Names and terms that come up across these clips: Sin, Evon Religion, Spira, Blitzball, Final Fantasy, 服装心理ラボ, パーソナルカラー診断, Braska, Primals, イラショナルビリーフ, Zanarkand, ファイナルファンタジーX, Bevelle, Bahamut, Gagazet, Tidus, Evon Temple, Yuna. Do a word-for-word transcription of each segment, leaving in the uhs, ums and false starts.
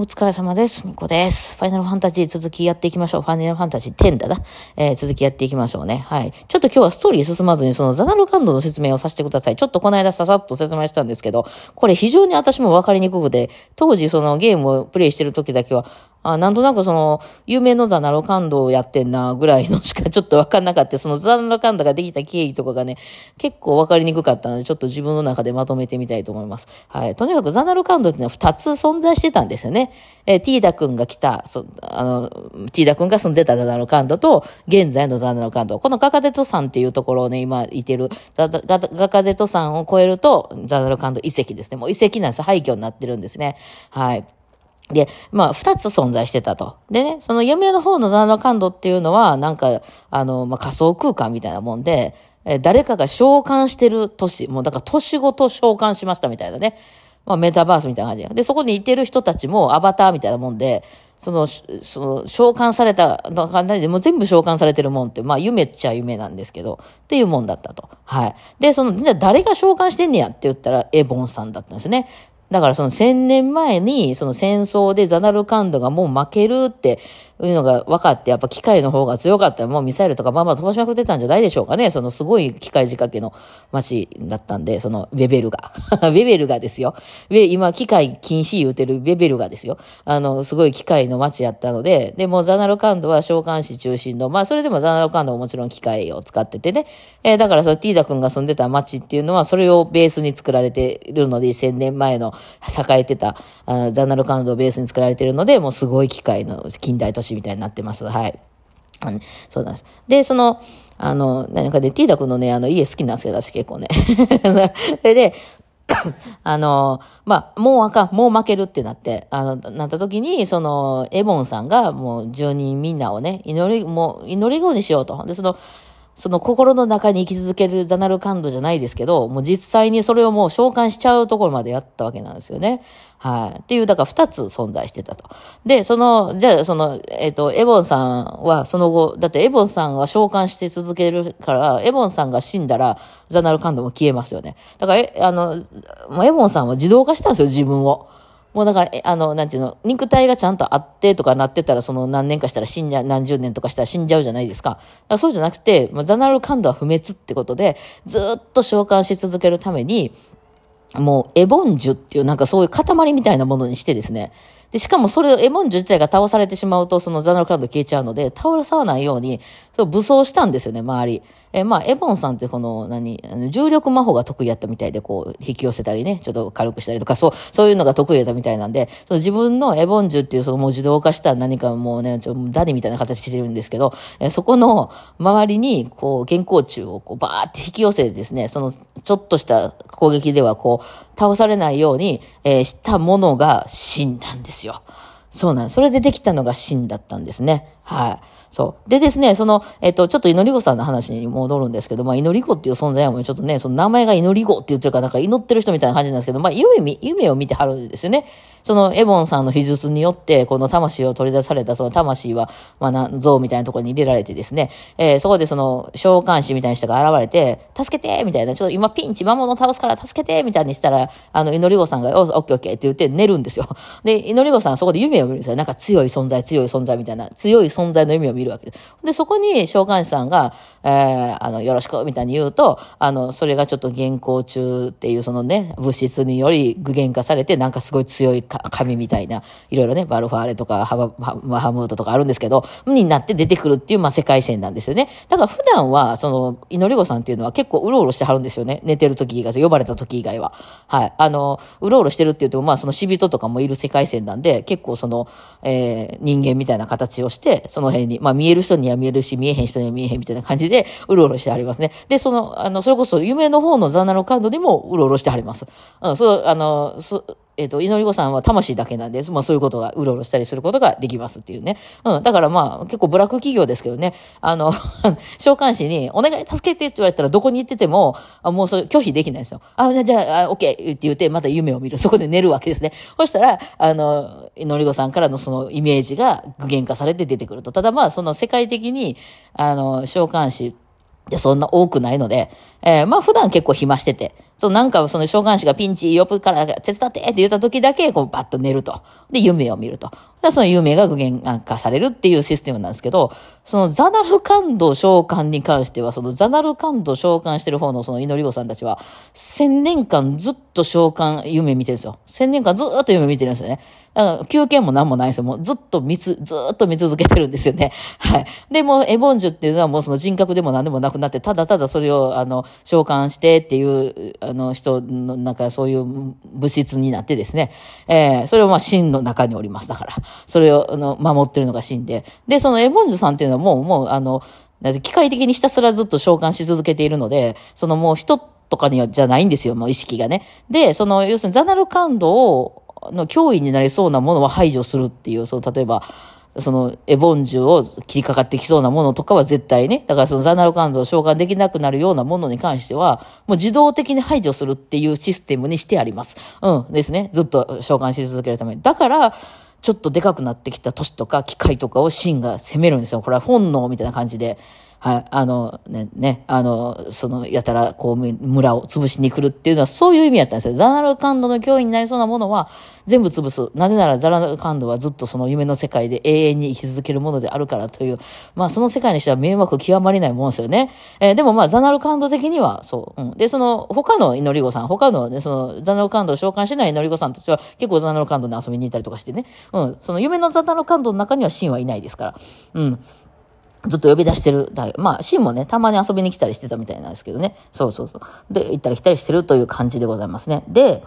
お疲れ様です。みこです。ファイナルファンタジー続きやっていきましょう。ファイナルファンタジーテンだな。えー、続きやっていきましょうね。はい。ちょっと今日はストーリー進まずに、そのザナルカンドの説明をさせてください。ちょっとこの間ささっと説明したんですけど、これ非常に私もわかりにくくて、当時そのゲームをプレイしてる時だけは、あなんとなくその、有名のザナルカンドをやってんなぐらいのしかちょっとわかんなかった。そのザナルカンドができた経緯とかがね、結構わかりにくかったので、ちょっと自分の中でまとめてみたいと思います。はい。とにかくザナルカンドっていうのはふたつ存在してたんですよね。えー、ティーダ君が来たそあのティーダ君が住んでたザナルカンドと現在のザナルカンド、このガカゼト山っていうところをね今いてるガカゼト山を越えるとザナルカンド遺跡ですね。もう遺跡なんです。廃墟になってるんですね。はい。で、まあ、二つ存在してたと。でね、その夢の方のザナルカンドっていうのはなんかあの、まあ、仮想空間みたいなもんで、え誰かが召喚してる都市、もうだから都市ごと召喚しましたみたいなね。まあ、メタバースみたいな感じで。で、そこにいてる人たちもアバターみたいなもんで、その、その、召喚された、なんかでも全部召喚されてるもんって、まあ、夢っちゃ夢なんですけど、っていうもんだったと。はい。で、その、じゃあ誰が召喚してんねやって言ったら、エボンさんだったんですね。だからそのせんねんまえに、その戦争でザナルカンドがもう負けるっていうのが分かって、やっぱ機械の方が強かったら、もうミサイルとかバンバン飛ばしまくってたんじゃないでしょうかね。そのすごい機械仕掛けの街だったんで、そのベベルガ。ベベルガですよ。今機械禁止言うてるベベルガですよ。あの、すごい機械の街やったので、でもザナルカンドは召喚士中心の、まあそれでもザナルカンドももちろん機械を使っててね。えー、だからそのティーダ君が住んでた街っていうのは、それをベースに作られているので、せんねんまえの栄えてたザナルカンドをベースに作られているので、もうすごい機械の近代都市みたいになってます。はい。そうなんです。で、その、あの、なんかね、ティーダ君のね、あの、家好きなんですけど、私結構ね。それで、あの、まあ、もうあかん、もう負けるってなって、あの、なった時に、その、エボンさんが、もう、住人みんなをね、祈り、もう、祈り子にしようと。で、その、その心の中に生き続けるザナルカンドじゃないですけど、もう実際にそれをもう召喚しちゃうところまでやったわけなんですよね。はい。っていう、だから二つ存在してたと。で、その、じゃあその、えっと、エボンさんはその後、だってエボンさんは召喚して続けるから、エボンさんが死んだらザナルカンドも消えますよね。だから、え、あの、もうエボンさんは自動化したんですよ、自分を。もうだから、あの、なんていうの、肉体がちゃんとあってとかなってたら、その何年かしたら死んじゃ、何十年とかしたら死んじゃうじゃないですか。だからそうじゃなくて、ザナルカンドは不滅ってことで、ずっと召喚し続けるために、もうエボンジュっていうなんかそういう塊みたいなものにしてですね。で、しかもそれをエボンジュ自体が倒されてしまうと、そのザナルカンド消えちゃうので、倒さないように、そう武装したんですよね、周り。え、まあ、エボンさんってこの、何、あの重力魔法が得意やったみたいで、こう、引き寄せたりね、ちょっと軽くしたりとか、そう、そういうのが得意だったみたいなんで、その自分のエボンジュっていう、そのもう自動化した何かもうね、ちょっとダディみたいな形してるんですけど、え、そこの周りに、こう、原光虫をこう、バーって引き寄せてですね、その、ちょっとした攻撃では、こう、倒されないように、えー、したものが死んだんですよ。そうなんです。それでできたのが神だったんですね。はい。そう。でですね、その、えっと、ちょっと祈り子さんの話に戻るんですけど、まあ、祈り子っていう存在はもうちょっとね、その名前が祈り子って言ってるから、なんか祈ってる人みたいな感じなんですけど、まあ、夢、夢を見てはるんですよね。その、エボンさんの秘術によって、この魂を取り出された、その魂は、まあ、像みたいなところに入れられてですね、えー、そこでその、召喚師みたいな人が現れて、助けてみたいな、ちょっと今ピンチ、魔物を倒すから助けてみたいにしたら、あの、祈り子さんが、お、オッケーオッケーって言って寝るんですよ。で、祈り子さんはそこで夢を見るんですよ。なんか強い存在、強い存在みたいな、強い存在の夢を見る。見るわけです。で、そこに召喚師さんが、えー、あの、よろしくみたいに言うと、あの、それがちょっと原光虫っていうそのね、物質により具現化されて、なんかすごい強い神みたいな、いろいろね、バルファーレとかハバ、マハムードとかあるんですけど、になって出てくるっていう、まあ、世界線なんですよね。だから普段は、その、祈り子さんっていうのは結構うろうろしてはるんですよね。寝てる時以外、呼ばれた時以外は。はい。あの、うろうろしてるって言っても、まあ、その死人とかもいる世界線なんで、結構その、えー、人間みたいな形をして、その辺に、まあ、見える人には見えるし、見えへん人には見えへんみたいな感じで、うろうろしてはりますね。で、その、あの、それこそ、夢の方のザナルカンドでも、うろうろしてはります。うん、そう、あの、そえっと、祈り子さんは魂だけなんです。まあそういうことが、うろうろしたりすることができますっていうね。うん。だからまあ、結構ブラック企業ですけどね。あの、召喚師に、お願い助けてって言われたら、どこに行ってても、あもうそれ拒否できないんですよ。あ、じゃあ、オッケーって言って、また夢を見る。そこで寝るわけですね。そしたら、あの、祈り子さんからのそのイメージが具現化されて出てくると。ただまあ、その世界的に、あの、召喚師、で、そんな多くないので、えー、まあ普段結構暇してて、そうなんかその召喚師がピンチよっから手伝ってって言った時だけこうバッと寝ると。で、夢を見ると。で、その夢が具現化されるっていうシステムなんですけど、そのザナルカンド召喚に関しては、そのザナルカンド召喚してる方のその祈り子さんたちは、千年間ずっと召喚夢見てるんですよ。千年間ずーっと夢見てるんですよね。だから休憩も何もないんですよ。もうずっと見つ、ずーっと見続けてるんですよね。はい。で、もうエボンジュっていうのはもうその人格でも何でもなくなって、ただただそれを、あの、召喚してっていう、あの人のなんかそういう物質になってですね、えー、それをまあ真の中におります。だからそれをあの守ってるのが真で、でそのエボンジュさんっていうのはもうもうあの機械的にひたすらずっと召喚し続けているので、そのもう人とかにはじゃないんですよ、もう意識がね。でその要するにザナルカンドをの脅威になりそうなものは排除するっていう、そう例えば。そのエボンジュを切りかかってきそうなものとかは絶対ね、だからそのザナルカンドを召喚できなくなるようなものに関しては、もう自動的に排除するっていうシステムにしてあります。うんですね。ずっと召喚し続けるために。だから、ちょっとでかくなってきた都市とか機械とかをシンが攻めるんですよ。これは本能みたいな感じで。はい。あの、ね、ね、あの、その、やたら、こう、村を潰しに来るっていうのは、そういう意味だったんですよ。ザナルカンドの脅威になりそうなものは、全部潰す。なぜなら、ザナルカンドはずっとその夢の世界で永遠に生き続けるものであるからという、まあ、その世界にしては迷惑極まりないものですよね。えー、でも、まあ、ザナルカンド的には、そう。うん、で、その、他の祈り子さん、他のね、その、ザナルカンドを召喚しない祈り子さんたちは、結構ザナルカンドに遊びに行ったりとかしてね。うん。その、夢のザナルカンドの中には、シンはいないですから。うん。ずっと呼び出してる。まあ、シンもね、たまに遊びに来たりしてたみたいなんですけどね。そうそうそう。で、行ったり来たりしてるという感じでございますね。で、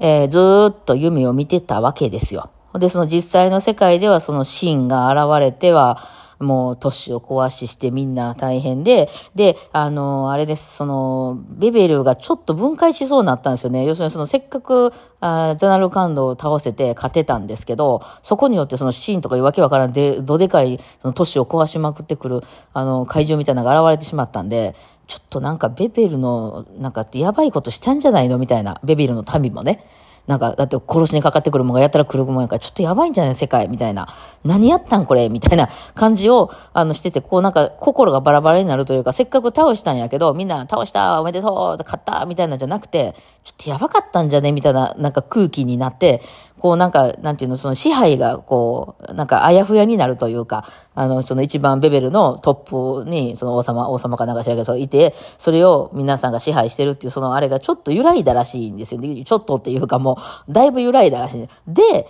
えー、ずーっと夢を見てたわけですよ。で、その実際の世界では、そのシンが現れては、もう都市を壊ししてみんな大変で、で、あの、あれです、その、ベベルがちょっと分解しそうになったんですよね。要するにそのせっかく、あザナルカンドを倒せて勝てたんですけど、そこによってそのシーンとかいうわけわからんで、どでかいその都市を壊しまくってくる、あの、怪獣みたいなのが現れてしまったんで、ちょっとなんかベベルの、なんかやばいことしたんじゃないのみたいな、ベベルの民もね。なんか、だって殺しにかかってくるもんがやったら来るもんやから、ちょっとやばいんじゃない世界みたいな。何やったんこれみたいな感じを、あの、してて、こうなんか、心がバラバラになるというか、せっかく倒したんやけど、みんな倒したおめでとう勝ったみたいなんじゃなくて、ちょっとやばかったんじゃねみたいな、なんか空気になって、こうなんか、なんていうの、その支配が、こう、なんか、あやふやになるというか、あの、その一番ベベルのトップに、その王様、王様かなんか知らんけど、いて、それを皆さんが支配してるっていう、そのあれがちょっと揺らいだらしいんですよね。ちょっとっていうか、もう、だいぶ揺らいだらしい。で、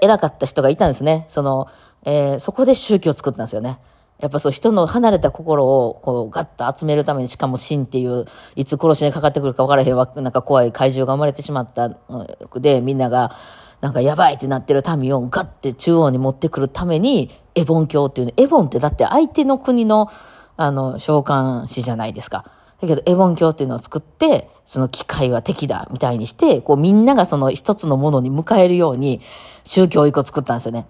偉かった人がいたんですね。その、えー、そこで宗教を作ったんですよね。やっぱそう、人の離れた心をこうガッと集めるために、しかも真っていう、いつ殺しにかかってくるか分からへんわ、なんか怖い怪獣が生まれてしまったで、みんなが、なんかやばいってなってる民をガッて中央に持ってくるために、エボン教っていうね。エボンってだって相手の国の、あの、召喚師じゃないですか。だけど、エボン教っていうのを作って、その機械は敵だ、みたいにして、こうみんながその一つのものに迎えるように、宗教を一個作ったんですよね。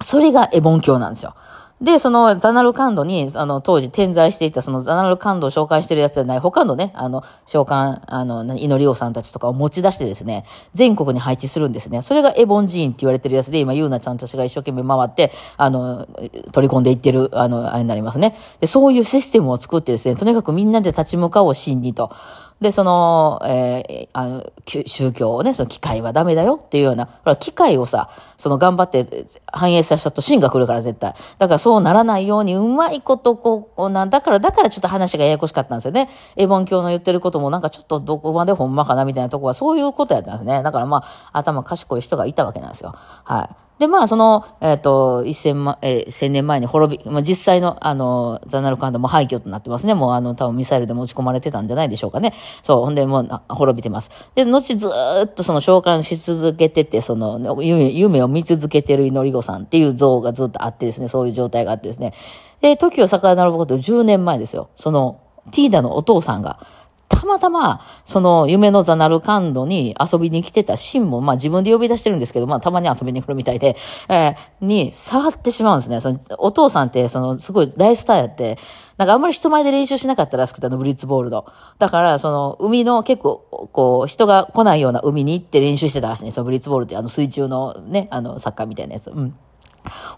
それがエボン教なんですよ。で、そのザナルカンドに、あの、当時点在していた、そのザナルカンドを召喚してるやつじゃない、他のね、あの、召喚、あの、祈り王さんたちとかを持ち出してですね、全国に配置するんですね。それがエボン寺院って言われてるやつで、今、ユーナちゃんたちが一生懸命回って、あの、取り込んでいってる、あの、あれになりますね。で、そういうシステムを作ってですね、とにかくみんなで立ち向かおう、真にと。で、その、えー、あの、宗教をね、その機械はダメだよっていうような、ほら、機械をさ、その頑張って反映させたと真が来るから絶対。だからそうならないように、うまいことこう、なんだから、だからちょっと話がややこしかったんですよね。エボン教の言ってることもなんかちょっとどこまでほんまかなみたいなとこは、そういうことやったんですね。だからまあ、頭賢い人がいたわけなんですよ。はい。で、まあ、その、えっ、ー、と、一千万、えー、千年前に滅び、まあ、実際の、あの、ザナルカンドも廃墟となってますね。もう、あの、多分ミサイルで持ち込まれてたんじゃないでしょうかね。そう、ほんで、もう、滅びてます。で、後ずーっとその召喚し続けてて、その、夢、夢を見続けてる祈り子さんっていう像がずっとあってですね、そういう状態があってですね。で、時を遡ることじゅうねんまえですよ。その、ティーダのお父さんが、たまたま、その、夢のザナルカンドに遊びに来てたシンも、まあ自分で呼び出してるんですけど、まあたまに遊びに来るみたいで、えー、に、触ってしまうんですね。その、お父さんって、その、すごい大スターやって、なんかあんまり人前で練習しなかったらしくて、あの、ブリッツボールの。だから、その、海の結構、こう、人が来ないような海に行って練習してたらしいんですよ。ブリッツボールって、あの、水中のね、あの、サッカーみたいなやつ。うん。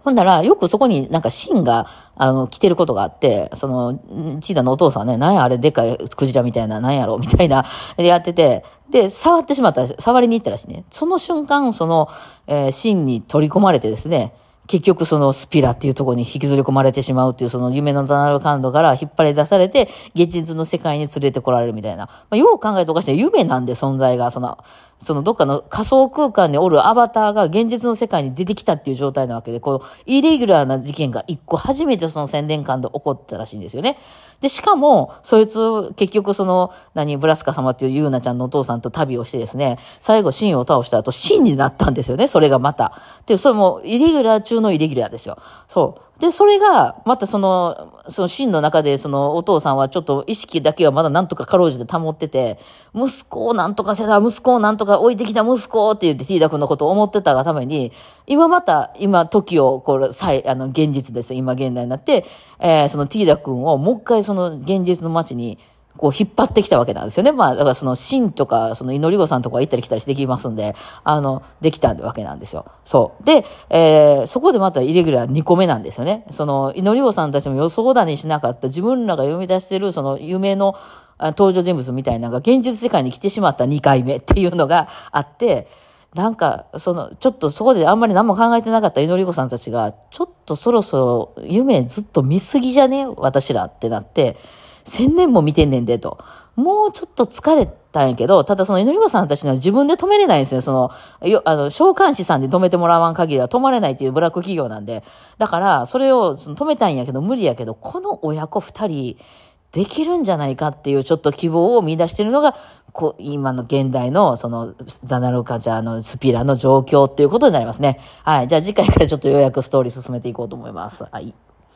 ほんなら、よくそこになんか芯が、あの、来てることがあって、その、チータのお父さんね、なんやあれでっかいクジラみたいな、なんやろみたいな、でやってて、で、触ってしまったら、触りに行ったらしいね。その瞬間、その、えー、芯に取り込まれてですね、結局そのスピラっていうところに引きずり込まれてしまうっていう、その夢のザナルカンドから引っ張り出されて、現実の世界に連れてこられるみたいな。まあ、よう考えておかしい、夢なんで存在が、その、そのどっかの仮想空間におるアバターが現実の世界に出てきたっていう状態なわけで、このイレギュラーな事件が一個初めてその宣伝館で起こったらしいんですよね。で、しかも、そいつ、結局その、何、ブラスカ様っていうユーナちゃんのお父さんと旅をしてですね、最後シンを倒した後、シンになったんですよね、それがまた。で、それもイレギュラー中中のイレギュラーですよ。そう。で、それが、またその、そのシーンの中で、そのお父さんはちょっと意識だけはまだなんとかかろうじて保ってて、息子をなんとかせな、息子をなんとか置いてきた息子って言ってティーダ君のことを思ってたがために、今また、今、時を、これ、再、あの、現実です。今、現代になって、えー、そのティーダ君をもう一回その現実の街に、こう引っ張ってきたわけなんですよね。まあ、だからその、シンとか、その、祈り子さんとか行ったり来たりしてきますんで、あの、できたわけなんですよ。そう。で、えー、そこでまたイレギュラーにこめなんですよね。その、祈り子さんたちも予想だにしなかった自分らが読み出してる、その、夢の登場人物みたいなのが現実世界に来てしまったにかいめっていうのがあって、なんか、その、ちょっとそこであんまり何も考えてなかった祈り子さんたちが、ちょっとそろそろ夢ずっと見すぎじゃね私らってなって、千年も見てんねんでと。もうちょっと疲れたんやけど、ただその祈り子さんたちには自分で止めれないんですよ。その、よ、あの、召喚師さんで止めてもらわん限りは止まれないっていうブラック企業なんで。だから、それをその止めたいんやけど、無理やけど、この親子二人、できるんじゃないかっていうちょっと希望を見出しているのが、こう、今の現代の、その、ザナルカジャーのスピラの状況っていうことになりますね。はい。じゃあ次回からちょっとようやくストーリー進めていこうと思います。はい。